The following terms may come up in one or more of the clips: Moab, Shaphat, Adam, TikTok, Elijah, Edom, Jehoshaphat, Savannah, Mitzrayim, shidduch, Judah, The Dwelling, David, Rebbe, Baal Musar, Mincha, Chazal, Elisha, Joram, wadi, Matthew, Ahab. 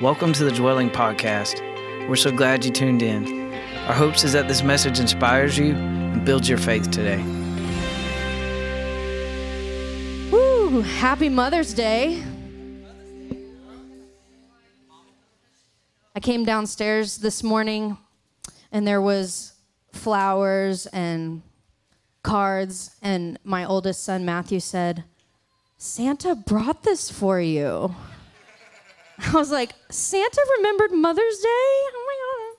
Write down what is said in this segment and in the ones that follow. Welcome to the Dwelling Podcast. We're so glad you tuned in. Our hopes is that this message inspires you and builds your faith today. Woo! Happy Mother's Day. I came downstairs this morning and there was flowers and cards, and my oldest son Matthew said, "Santa brought this for you." I was like, Santa remembered Mother's Day? Oh,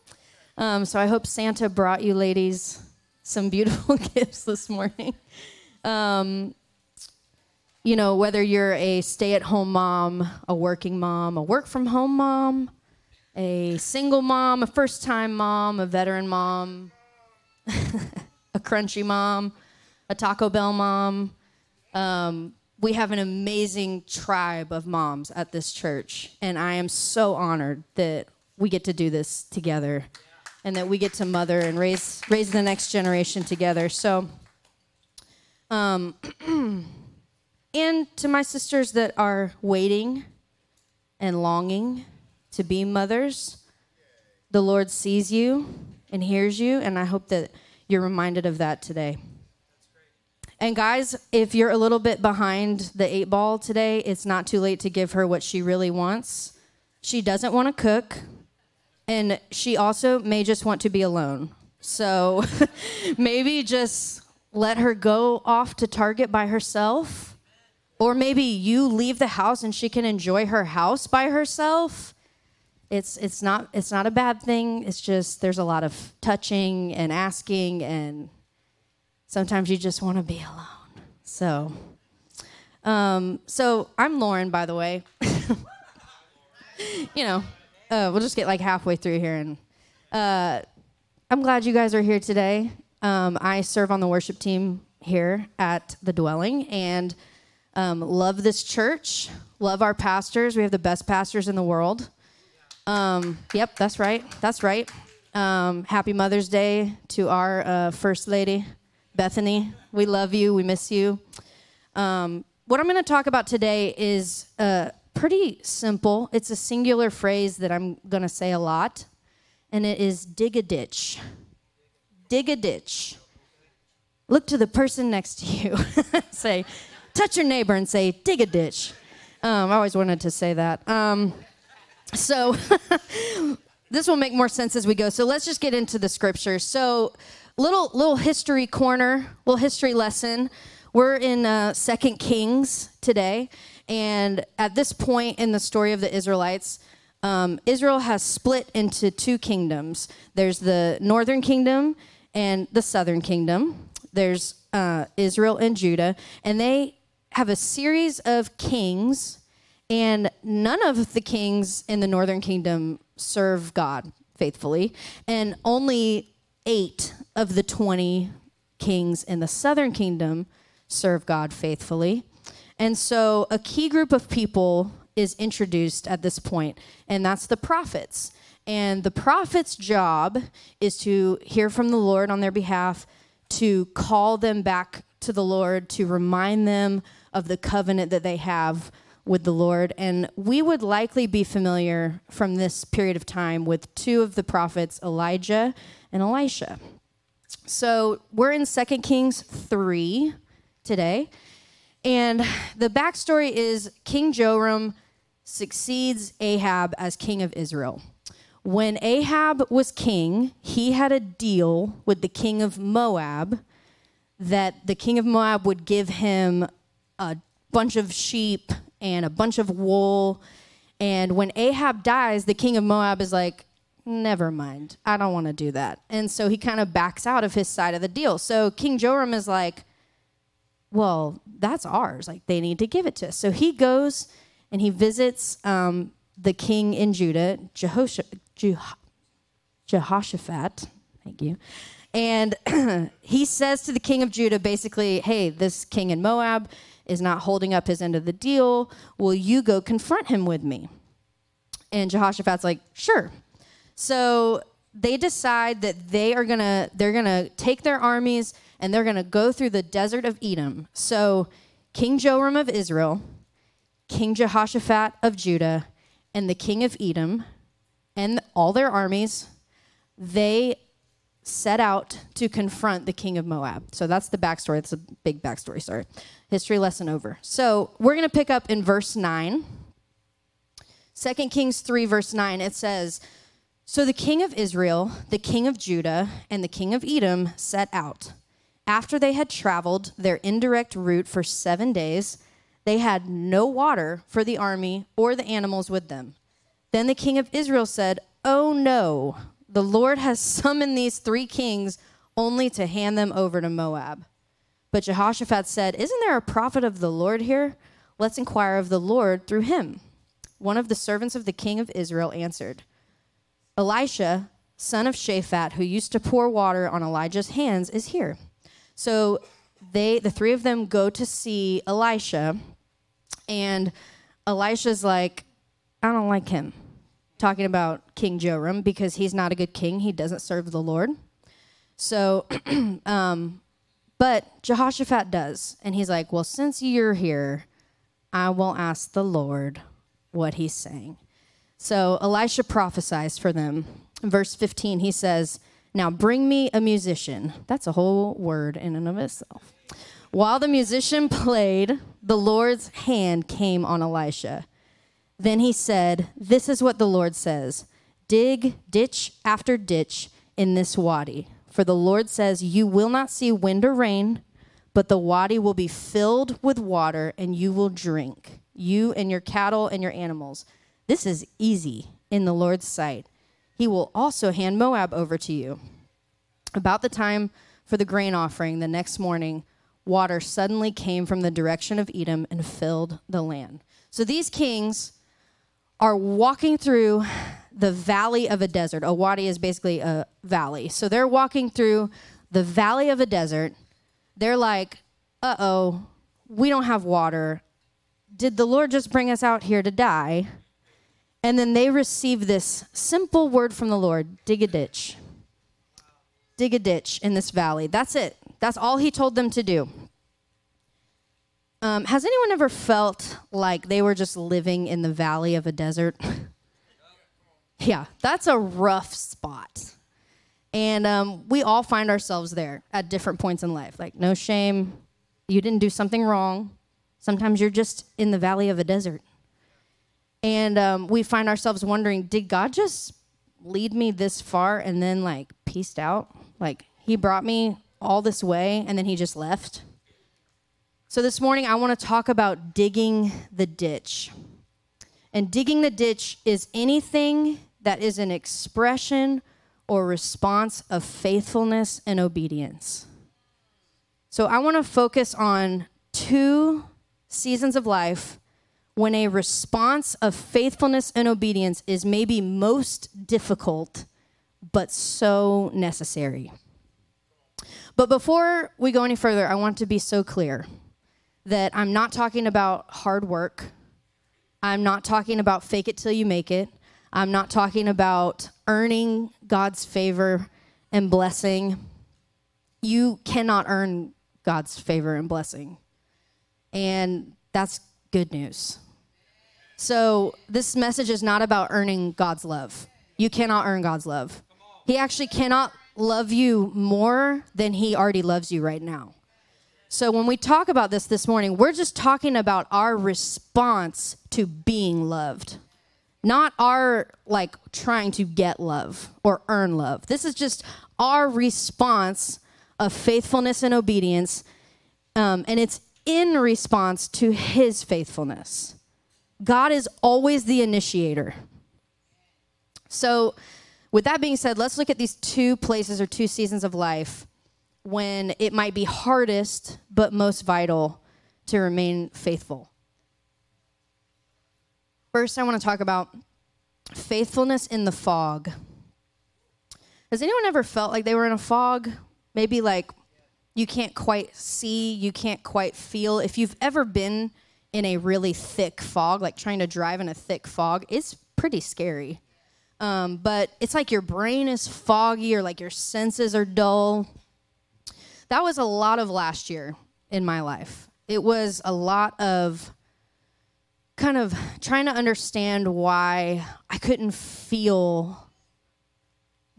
my God. So I hope Santa brought you ladies some beautiful gifts this morning. You know, whether you're a stay-at-home mom, a working mom, a work-from-home mom, a single mom, a first-time mom, a veteran mom, a crunchy mom, a Taco Bell mom, we have an amazing tribe of moms at this church, and I am so honored that we get to do this together and that we get to mother and raise the next generation together. So, and to my sisters that are waiting and longing to be mothers, the Lord sees you and hears you, and I hope that you're reminded of that today. And guys, if you're a little bit behind the eight ball today, it's not too late to give her what she really wants. She doesn't want to cook, and she also may just want to be alone. So maybe just let her go off to Target by herself, or maybe you leave the house and she can enjoy her house by herself. It's not a bad thing. It's just there's a lot of touching and asking, and sometimes you just want to be alone. So I'm Lauren, by the way. You know, we'll just get like halfway through here. And I'm glad you guys are here today. I serve on the worship team here at The Dwelling, and love this church, love our pastors. We have the best pastors in the world. Yep, that's right. That's right. Happy Mother's Day to our First Lady, Bethany. We love you. We miss you. What I'm going to talk about today is pretty simple. It's a singular phrase that I'm going to say a lot, and it is dig a ditch. Dig a ditch. Look to the person next to you. Say, touch your neighbor and say, dig a ditch. I always wanted to say that. So this will make more sense as we go. So let's just get into the scripture. So Little history corner, little history lesson. We're in 2 Kings today, and at this point in the story of the Israelites, Israel has split into two kingdoms. There's the northern kingdom and the southern kingdom. There's Israel and Judah, and they have a series of kings, and none of the kings in the northern kingdom serve God faithfully, and only 8 of the 20 kings in the southern kingdom serve God faithfully. And so a key group of people is introduced at this point, and that's the prophets. And the prophets' job is to hear from the Lord on their behalf, to call them back to the Lord, to remind them of the covenant that they have with the Lord. And we would likely be familiar from this period of time with two of the prophets, Elijah and Elisha. So we're in 2 Kings 3 today. And the backstory is King Joram succeeds Ahab as king of Israel. When Ahab was king, he had a deal with the king of Moab that the king of Moab would give him a bunch of sheep and a bunch of wool. And when Ahab dies, the king of Moab is like, never mind, I don't want to do that. And so he kind of backs out of his side of the deal. So King Joram is like, well, that's ours. Like, they need to give it to us. So he goes and he visits the king in Judah, Jehoshaphat. Thank you. And he says to the king of Judah, basically, hey, this king in Moab is not holding up his end of the deal. Will you go confront him with me? And Jehoshaphat's like, sure. So they decide that they're gonna take their armies and they're gonna go through the desert of Edom. So King Joram of Israel, King Jehoshaphat of Judah, and the king of Edom and all their armies, they set out to confront the king of Moab. So that's the backstory. That's a big backstory, sorry. History lesson over. So we're going to pick up in verse 9. 2 Kings 3, verse 9, it says, So the king of Israel, the king of Judah, and the king of Edom set out. After they had traveled their indirect route for 7 days, they had no water for the army or the animals with them. Then the king of Israel said, Oh no, the Lord has summoned these 3 kings only to hand them over to Moab. But Jehoshaphat said, Isn't there a prophet of the Lord here? Let's inquire of the Lord through him. One of the servants of the king of Israel answered, Elisha, son of Shaphat, who used to pour water on Elijah's hands, is here. So the three of them go to see Elisha, and Elisha's like, I don't like him. Talking about King Joram, because he's not a good king. He doesn't serve the Lord. So, but Jehoshaphat does. And he's like, well, since you're here, I will ask the Lord what he's saying. So Elisha prophesies for them. In verse 15, he says, Now bring me a musician. That's a whole word in and of itself. While the musician played, the Lord's hand came on Elisha. Then he said, This is what the Lord says. Dig ditch after ditch in this wadi. For the Lord says, You will not see wind or rain, but the wadi will be filled with water, and you will drink, you and your cattle and your animals. This is easy in the Lord's sight. He will also hand Moab over to you. About the time for the grain offering, the next morning, water suddenly came from the direction of Edom and filled the land. So these kings are walking through the valley of a desert. A wadi is basically a valley. So they're walking through the valley of a desert. They're like, uh-oh, we don't have water. Did the Lord just bring us out here to die? And then they receive this simple word from the Lord, dig a ditch. Dig a ditch in this valley. That's it. That's all he told them to do. Has anyone ever felt like they were just living in the valley of a desert? Yeah, that's a rough spot. And we all find ourselves there at different points in life. Like, no shame. You didn't do something wrong. Sometimes you're just in the valley of a desert. And we find ourselves wondering, did God just lead me this far and then, like, peaced out? Like, he brought me all this way and then he just left? So this morning, I want to talk about digging the ditch. And digging the ditch is anything that is an expression or response of faithfulness and obedience. So I want to focus on 2 seasons of life when a response of faithfulness and obedience is maybe most difficult, but so necessary. But before we go any further, I want to be so clear that I'm not talking about hard work. I'm not talking about fake it till you make it. I'm not talking about earning God's favor and blessing. You cannot earn God's favor and blessing. And that's good news. So this message is not about earning God's love. You cannot earn God's love. He actually cannot love you more than he already loves you right now. So when we talk about this morning, we're just talking about our response to being loved, not our, like, trying to get love or earn love. This is just our response of faithfulness and obedience, and it's in response to his faithfulness. God is always the initiator. So with that being said, let's look at these 2 places or 2 seasons of life when it might be hardest but most vital to remain faithful. First, I want to talk about faithfulness in the fog. Has anyone ever felt like they were in a fog? Maybe like you can't quite see, you can't quite feel. If you've ever been in a really thick fog, like trying to drive in a thick fog, it's pretty scary. But it's like your brain is foggy or like your senses are dull. That was a lot of last year in my life. It was a lot of kind of trying to understand why I couldn't feel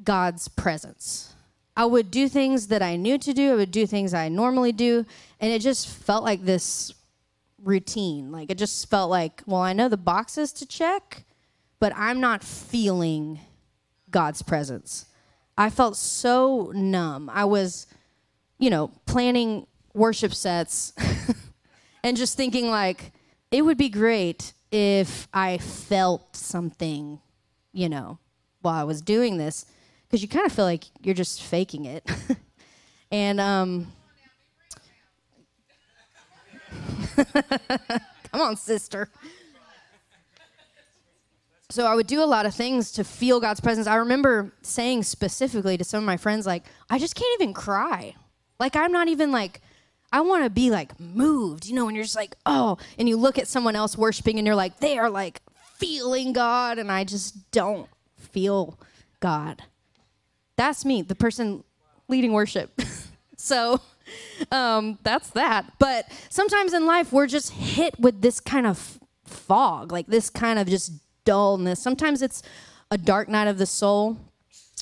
God's presence. I would do things that I knew to do. I would do things I normally do. And it just felt like this routine. Like, it just felt like, well, I know the boxes to check, but I'm not feeling God's presence. I felt so numb. I was, planning worship sets and just thinking like, it would be great if I felt something, while I was doing this, because you kind of feel like you're just faking it. And, come on, sister. So I would do a lot of things to feel God's presence. I remember saying specifically to some of my friends, like, I just can't even cry. Like, I'm not even like, I want to be like moved, and you're just like, oh, and you look at someone else worshiping and you're like, they are like feeling God, and I just don't feel God. That's me, the person leading worship. So that's that. But sometimes in life, we're just hit with this kind of fog, like this kind of just dullness. Sometimes it's a dark night of the soul.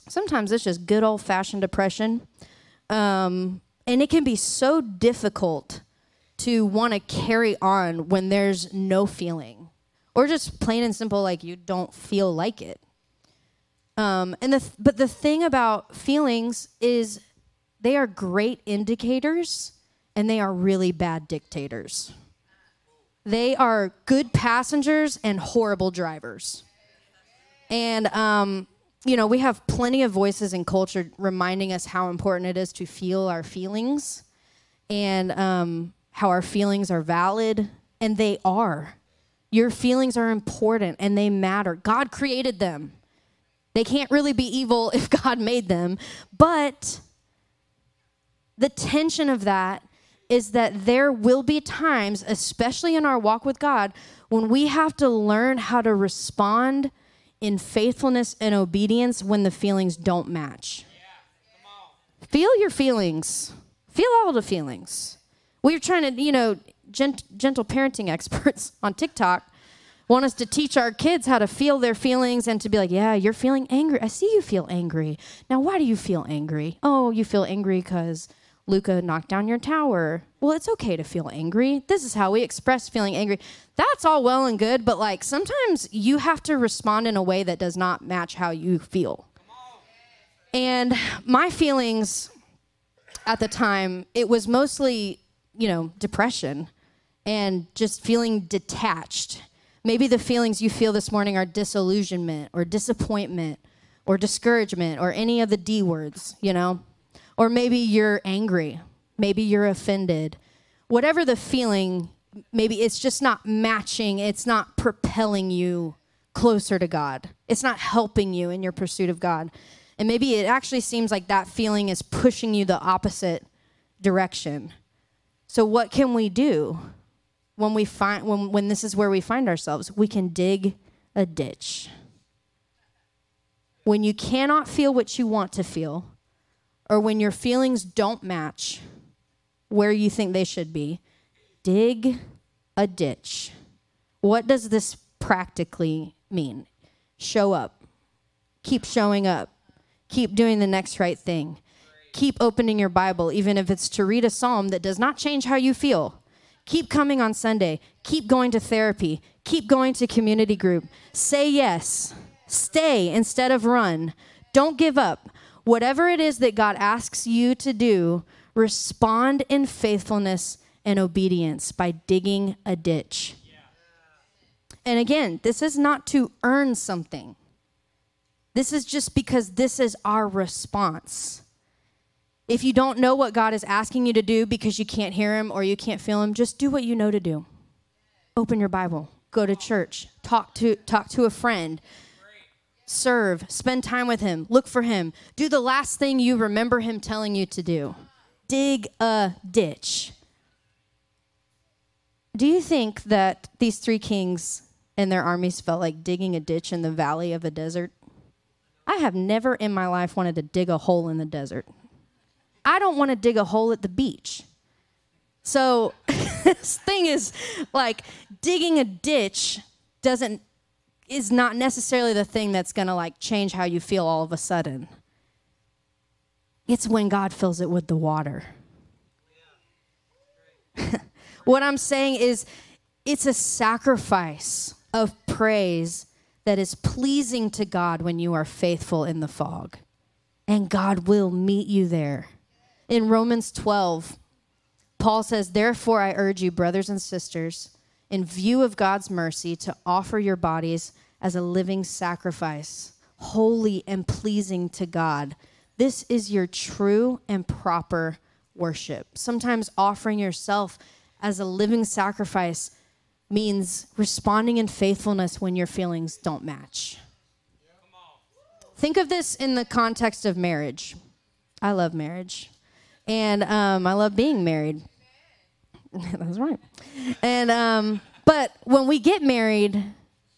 Sometimes it's just good old-fashioned depression. And it can be so difficult to want to carry on when there's no feeling, or just plain and simple, like you don't feel like it. But the thing about feelings is they are great indicators and they are really bad dictators. They are good passengers and horrible drivers. And, we have plenty of voices in culture reminding us how important it is to feel our feelings, and how our feelings are valid, and they are. Your feelings are important, and they matter. God created them. They can't really be evil if God made them, but the tension of that is that there will be times, especially in our walk with God, when we have to learn how to respond in faithfulness and obedience when the feelings don't match. Yeah. Come on. Feel your feelings. Feel all the feelings. We're trying to, gentle parenting experts on TikTok want us to teach our kids how to feel their feelings and to be like, yeah, you're feeling angry. I see you feel angry. Now, why do you feel angry? Oh, you feel angry because Luca knocked down your tower. Well, it's okay to feel angry. This is how we express feeling angry. That's all well and good, but like sometimes you have to respond in a way that does not match how you feel. And my feelings at the time, it was mostly, depression and just feeling detached. Maybe the feelings you feel this morning are disillusionment or disappointment or discouragement or any of the D words, Or maybe you're angry. Maybe you're offended. Whatever the feeling, maybe it's just not matching. It's not propelling you closer to God. It's not helping you in your pursuit of God. And maybe it actually seems like that feeling is pushing you the opposite direction. So what can we do when we find when this is where we find ourselves? We can dig a ditch. When you cannot feel what you want to feel, or when your feelings don't match where you think they should be, dig a ditch. What does this practically mean? Show up. Keep showing up. Keep doing the next right thing. Keep opening your Bible, even if it's to read a psalm that does not change how you feel. Keep coming on Sunday. Keep going to therapy. Keep going to community group. Say yes. Stay instead of run. Don't give up. Whatever it is that God asks you to do, respond in faithfulness and obedience by digging a ditch. Yeah. And again, this is not to earn something. This is just because this is our response. If you don't know what God is asking you to do because you can't hear him or you can't feel him, just do what you know to do. Open your Bible, go to church, talk to a friend. Serve, spend time with him, look for him, do the last thing you remember him telling you to do. Dig a ditch. Do you think that these three kings and their armies felt like digging a ditch in the valley of a desert? I have never in my life wanted to dig a hole in the desert. I don't want to dig a hole at the beach. So this thing is like digging a ditch is not necessarily the thing that's going to like change how you feel all of a sudden. It's when God fills it with the water. What I'm saying is it's a sacrifice of praise that is pleasing to God when you are faithful in the fog. And God will meet you there. In Romans 12, Paul says, "Therefore I urge you, brothers and sisters, in view of God's mercy, to offer your bodies as a living sacrifice, holy and pleasing to God. This is your true and proper worship." Sometimes offering yourself as a living sacrifice means responding in faithfulness when your feelings don't match. Think of this in the context of marriage. I love marriage. And I love being married. That's right. And but when we get married,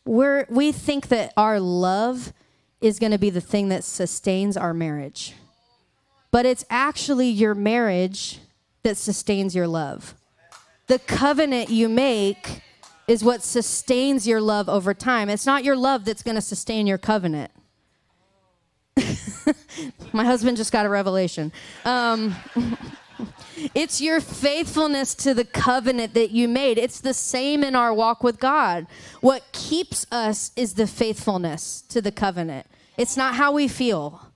we think that our love is going to be the thing that sustains our marriage. But it's actually your marriage that sustains your love. The covenant you make is what sustains your love over time. It's not your love that's going to sustain your covenant. My husband just got a revelation. It's your faithfulness to the covenant that you made. It's the same in our walk with God. What keeps us is the faithfulness to the covenant. It's not how we feel.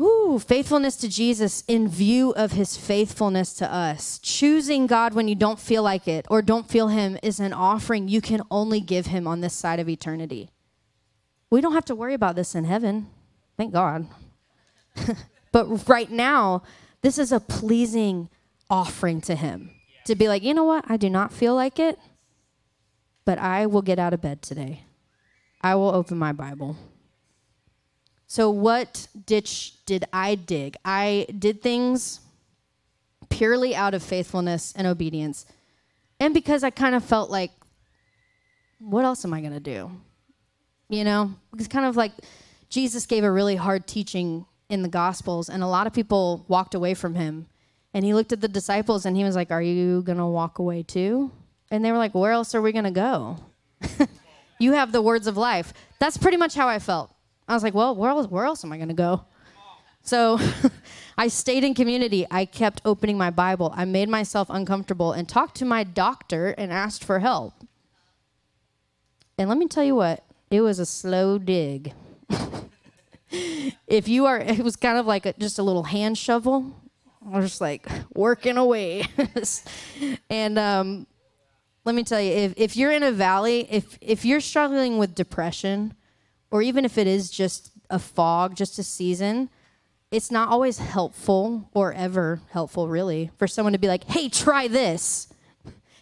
Ooh, faithfulness to Jesus in view of his faithfulness to us. Choosing God when you don't feel like it or don't feel him is an offering you can only give him on this side of eternity. We don't have to worry about this in heaven. Thank God. But right now, this is a pleasing offering to him. Yeah. To be like, you know what? I do not feel like it, but I will get out of bed today. I will open my Bible. So what ditch did I dig? I did things purely out of faithfulness and obedience. And because I kind of felt like, what else am I going to do? You know, it's kind of like Jesus gave a really hard teaching in the Gospels, and a lot of people walked away from him. And he looked at the disciples, and he was like, "Are you going to walk away too?" And they were like, "Where else are we going to go? You have the words of life." That's pretty much how I felt. I was like, well, where else am I going to go? So I stayed in community. I kept opening my Bible. I made myself uncomfortable and talked to my doctor and asked for help. And let me tell you what, it was a slow dig. It was kind of like just a little hand shovel. I was just like working away. And let me tell you, if you're in a valley, if you're struggling with depression, or even if it is just a fog, just a season, it's not always helpful or ever helpful, really, for someone to be like, "Hey, try this.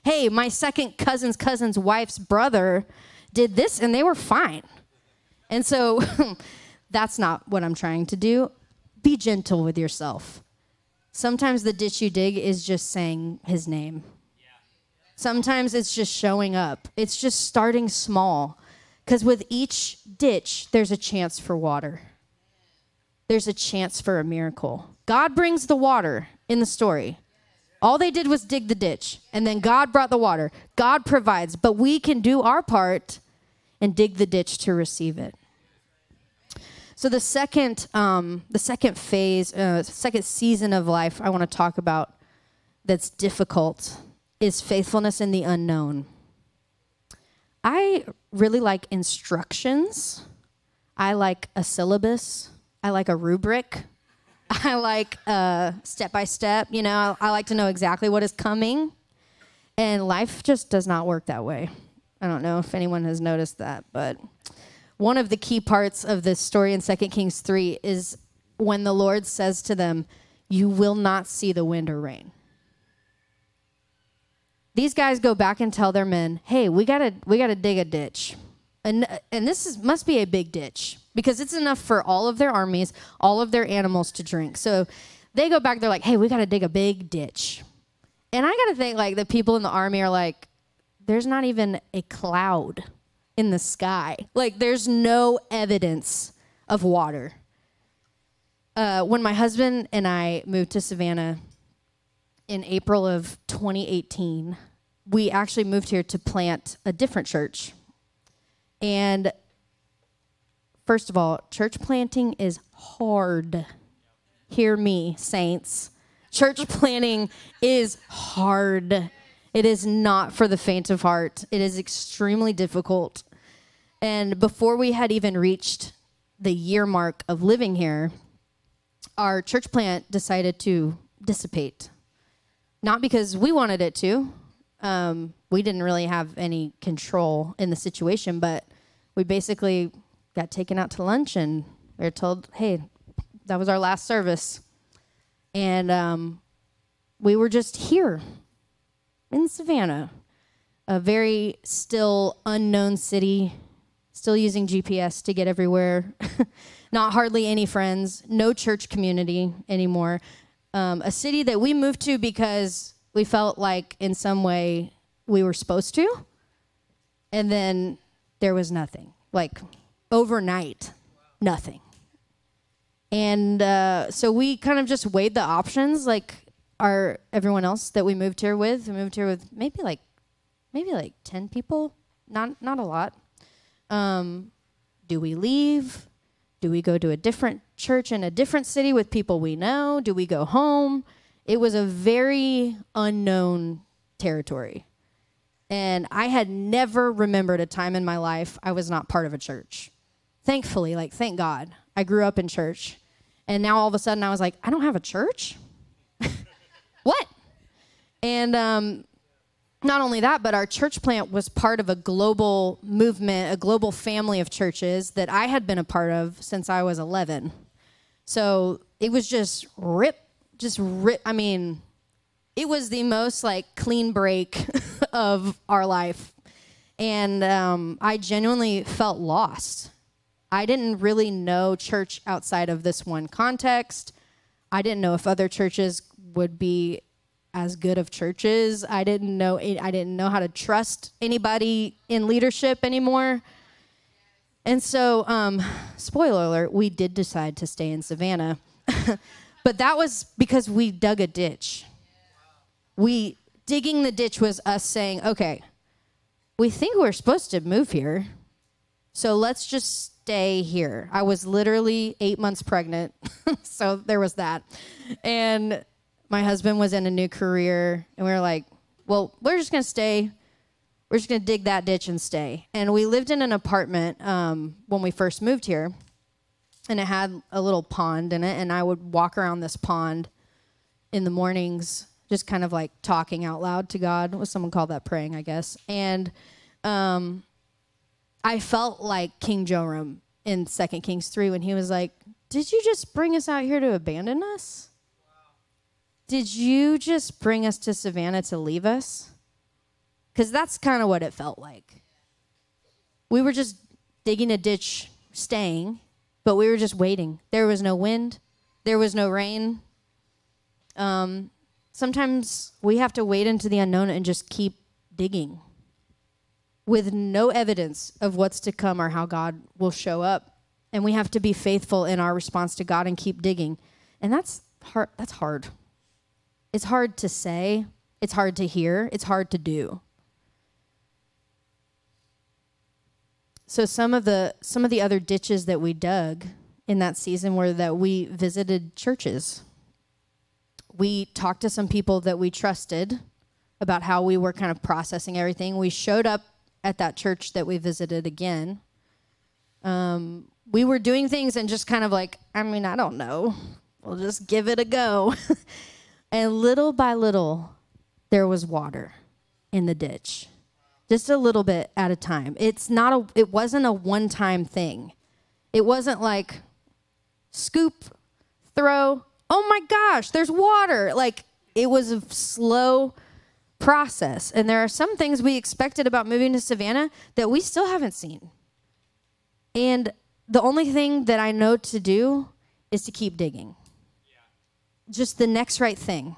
Hey, my second cousin's cousin's wife's brother did this, and they were fine." And so that's not what I'm trying to do. Be gentle with yourself. Sometimes the ditch you dig is just saying his name. Sometimes it's just showing up. It's just starting small. Because with each ditch, there's a chance for water. There's a chance for a miracle. God brings the water in the story. All they did was dig the ditch, and then God brought the water. God provides, but we can do our part and dig the ditch to receive it. So the second season of life I want to talk about that's difficult is faithfulness in the unknown. I really like instructions. I like a syllabus. I like a rubric. I like step-by-step. You know, I like to know exactly what is coming. And life just does not work that way. I don't know if anyone has noticed that, but one of the key parts of this story in 2 Kings 3 is when the Lord says to them, "You will not see the wind or rain." These guys go back and tell their men, "Hey, we gotta dig a ditch," and must be a big ditch because it's enough for all of their armies, all of their animals to drink. So they go back. They're like, "Hey, we gotta dig a big ditch," and I gotta think like the people in the army are like, "There's not even a cloud in the sky. Like there's no evidence of water." When my husband and I moved to Savannah, in April of 2018, we actually moved here to plant a different church. And first of all, church planting is hard. Hear me, saints. Church planting is hard. It is not for the faint of heart. It is extremely difficult. And before we had even reached the year mark of living here, our church plant decided to dissipate. Not because we wanted it to. We didn't really have any control in the situation, but we basically got taken out to lunch and we were told, hey, that was our last service. And we were just here in Savannah, a very still unknown city, still using GPS to get everywhere, not hardly any friends, no church community anymore. A city that we moved to because we felt like in some way we were supposed to, and then there was nothing. Like overnight, nothing. And so we kind of just weighed the options, like everyone else that we moved here with. We moved here with maybe like 10 people, not a lot. Do we leave? Do we go to a different church in a different city with people we know? Do we go home? It was a very unknown territory. And I had never remembered a time in my life I was not part of a church. Thankfully, thank God, I grew up in church. And now all of a sudden I was like, I don't have a church? What? And not only that, but our church plant was part of a global movement, a global family of churches that I had been a part of since I was 11. So it was just rip. I mean, it was the most clean break of our life. And I genuinely felt lost. I didn't really know church outside of this one context. I didn't know if other churches would be as good of churches. I didn't know how to trust anybody in leadership anymore. And so, spoiler alert, we did decide to stay in Savannah. But that was because we dug a ditch. Digging the ditch was us saying, okay, we think we're supposed to move here, so let's just stay here. I was literally 8 months pregnant, so there was that. And my husband was in a new career, and we were like, well, we're just going to stay. We're just going to dig that ditch and stay. And we lived in an apartment when we first moved here, and it had a little pond in it, and I would walk around this pond in the mornings just kind of talking out loud to God. What someone called that praying, I guess. And I felt like King Joram in 2 Kings 3 when he was like, did you just bring us out here to abandon us? Did you just bring us to Savannah to leave us? Because that's kind of what it felt like. We were just digging a ditch, staying, but we were just waiting. There was no wind. There was no rain. Sometimes we have to wait into the unknown and just keep digging with no evidence of what's to come or how God will show up. And we have to be faithful in our response to God and keep digging. And that's hard. That's hard. It's hard to say, it's hard to hear, it's hard to do. So some of the other ditches that we dug in that season were that we visited churches. We talked to some people that we trusted about how we were kind of processing everything. We showed up at that church that we visited again. We were doing things and just kind of I don't know. We'll just give it a go. And little by little, there was water in the ditch, just a little bit at a time. It wasn't a one-time thing. It wasn't scoop, throw, oh my gosh, there's water. It was a slow process. And there are some things we expected about moving to Savannah that we still haven't seen. And the only thing that I know to do is to keep digging. Just the next right thing,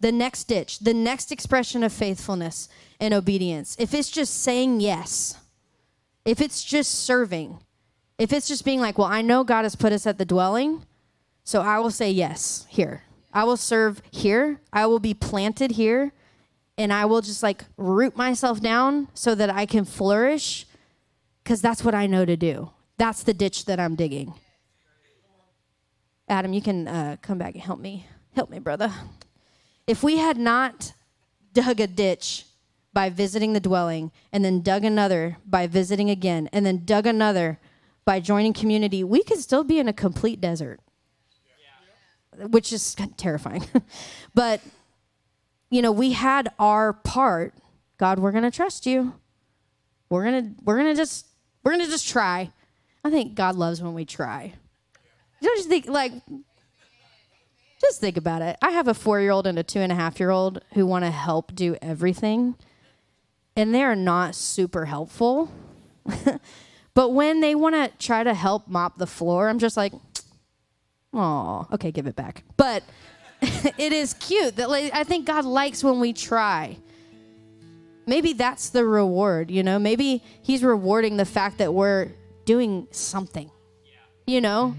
the next ditch, the next expression of faithfulness and obedience. If it's just saying yes, if it's just serving, if it's just being I know God has put us at the dwelling, so I will say yes here. I will serve here. I will be planted here. And I will just like root myself down so that I can flourish, because that's what I know to do. That's the ditch that I'm digging. Adam, you can come back and help me. Help me, brother. If we had not dug a ditch by visiting the dwelling, and then dug another by visiting again, and then dug another by joining community, we could still be in a complete desert, which is kind of terrifying. But, you know, we had our part. God, we're going to trust you. We're going to just try. I think God loves when we try. Don't you think, like, just think about it. I have a 4-year-old and a 2.5-year-old who want to help do everything, and they're not super helpful. But when they want to try to help mop the floor, I'm just like, oh, okay, give it back. But it is cute. That, like, I think God likes when we try. Maybe that's the reward, you know? Maybe he's rewarding the fact that we're doing something, you know?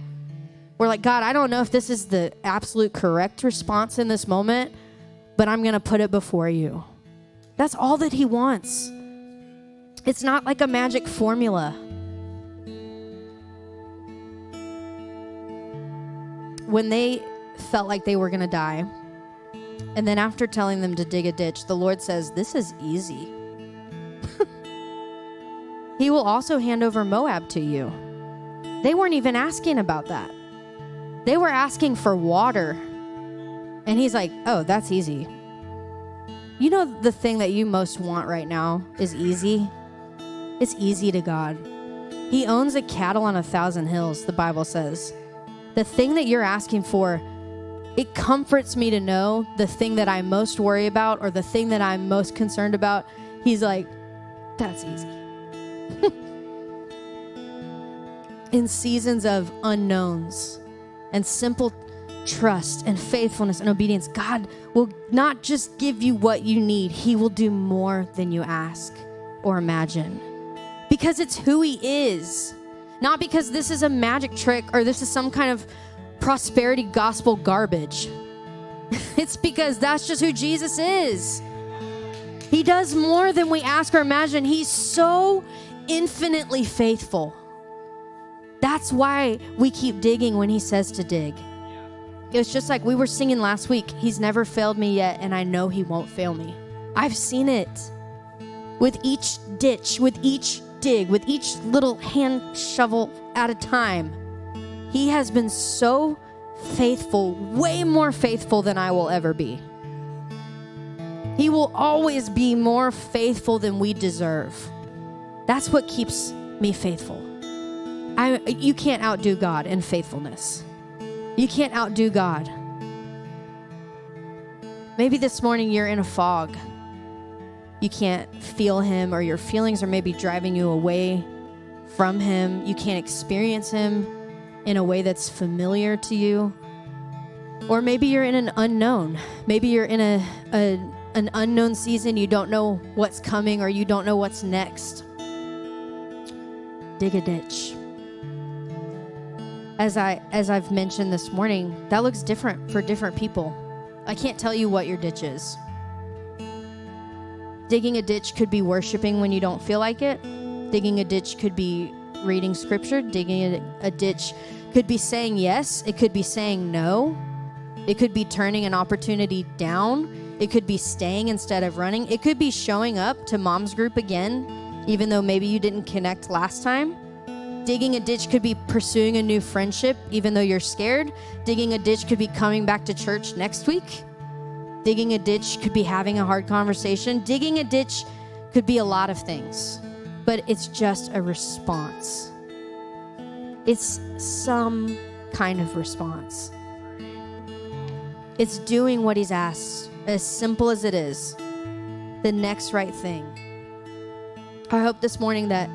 We're like, God, I don't know if this is the absolute correct response in this moment, but I'm going to put it before you. That's all that he wants. It's not like a magic formula. When they felt like they were going to die, and then after telling them to dig a ditch, the Lord says, this is easy. He will also hand over Moab to you. They weren't even asking about that. They were asking for water. And he's like, oh, that's easy. You know, the thing that you most want right now is easy. It's easy to God. He owns the cattle on 1,000 hills, the Bible says. The thing that you're asking for, it comforts me to know the thing that I most worry about, or the thing that I'm most concerned about, he's like, that's easy. In seasons of unknowns and simple trust and faithfulness and obedience, God will not just give you what you need. He will do more than you ask or imagine, because it's who he is, not because this is a magic trick or this is some kind of prosperity gospel garbage. It's because that's just who Jesus is. He does more than we ask or imagine. He's so infinitely faithful. That's why we keep digging when he says to dig. It's just like we were singing last week. He's never failed me yet, and I know he won't fail me. I've seen it. With each ditch, with each dig, with each little hand shovel at a time, he has been so faithful, way more faithful than I will ever be. He will always be more faithful than we deserve. That's what keeps me faithful. You can't outdo God in faithfulness. You can't outdo God. Maybe this morning you're in a fog. You can't feel him, or your feelings are maybe driving you away from him. You can't experience him in a way that's familiar to you. Or maybe you're in an unknown. Maybe you're in an unknown season. You don't know what's coming, or you don't know what's next. Dig a ditch. As I've mentioned this morning, that looks different for different people. I can't tell you what your ditch is. Digging a ditch could be worshiping when you don't feel like it. Digging a ditch could be reading scripture. Digging a ditch could be saying yes. It could be saying no. It could be turning an opportunity down. It could be staying instead of running. It could be showing up to mom's group again, even though maybe you didn't connect last time. Digging a ditch could be pursuing a new friendship, even though you're scared. Digging a ditch could be coming back to church next week. Digging a ditch could be having a hard conversation. Digging a ditch could be a lot of things, but it's just a response. It's some kind of response. It's doing what he's asked, as simple as it is, the next right thing. I hope this morning that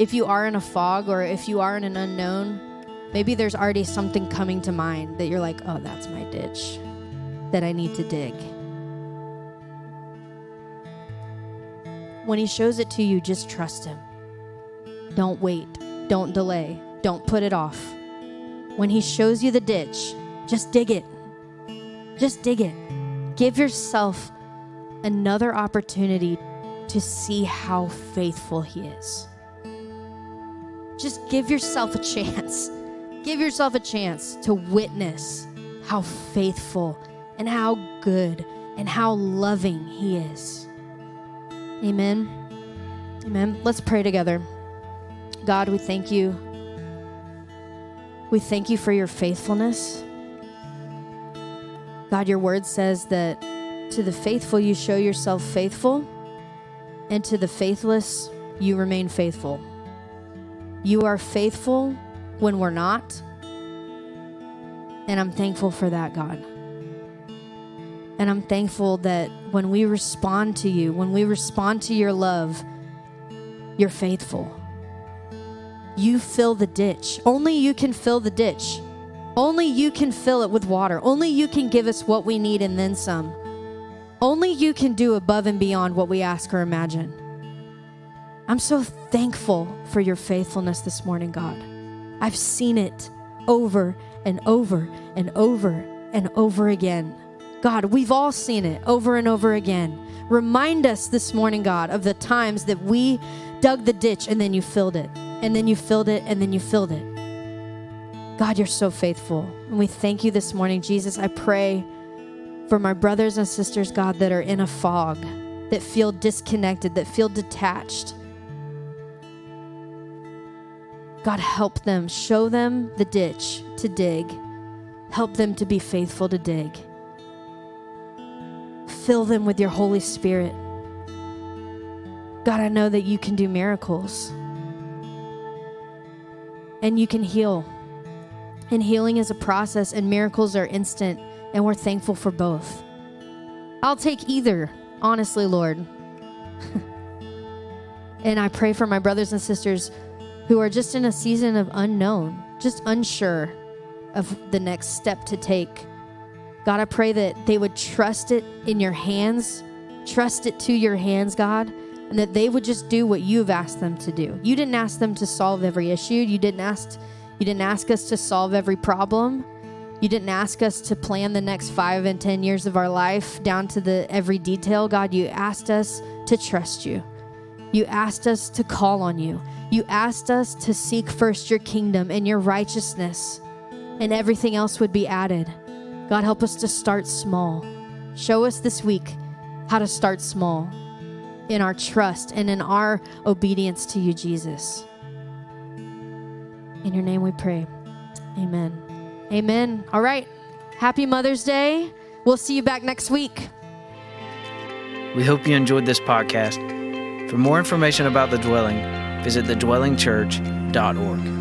if you are in a fog, or if you are in an unknown, maybe there's already something coming to mind that you're like, oh, that's my ditch that I need to dig. When he shows it to you, just trust him. Don't wait. Don't delay. Don't put it off. When he shows you the ditch, just dig it. Just dig it. Give yourself another opportunity to see how faithful he is. Just give yourself a chance. Give yourself a chance to witness how faithful and how good and how loving he is. Amen. Amen. Let's pray together. God, we thank you. We thank you for your faithfulness. God, your word says that to the faithful, you show yourself faithful, and to the faithless, you remain faithful. You are faithful when we're not, and I'm thankful for that, God. And I'm thankful that when we respond to you, when we respond to your love, you're faithful. You fill the ditch. Only you can fill the ditch. Only you can fill it with water. Only you can give us what we need and then some. Only you can do above and beyond what we ask or imagine. I'm so thankful for your faithfulness this morning, God. I've seen it over and over and over and over again. God, we've all seen it over and over again. Remind us this morning, God, of the times that we dug the ditch and then you filled it, and then you filled it, and then you filled it. God, you're so faithful. And we thank you this morning, Jesus. I pray for my brothers and sisters, God, that are in a fog, that feel disconnected, that feel detached. God, help them. Show them the ditch to dig. Help them to be faithful to dig. Fill them with your Holy Spirit. God, I know that you can do miracles. And you can heal. And healing is a process, and miracles are instant, and we're thankful for both. I'll take either, honestly, Lord. And I pray for my brothers and sisters who are just in a season of unknown, just unsure of the next step to take. God, I pray that they would trust it in your hands, trust it to your hands, God, and that they would just do what you've asked them to do. You didn't ask them to solve every issue. You didn't ask us to solve every problem. You didn't ask us to plan the next 5 and 10 years of our life down to the every detail. God, you asked us to trust you. You asked us to call on you. You asked us to seek first your kingdom and your righteousness, and everything else would be added. God, help us to start small. Show us this week how to start small in our trust and in our obedience to you, Jesus. In your name we pray. Amen. Amen. All right. Happy Mother's Day. We'll see you back next week. We hope you enjoyed this podcast. For more information about The Dwelling, visit thedwellingchurch.org.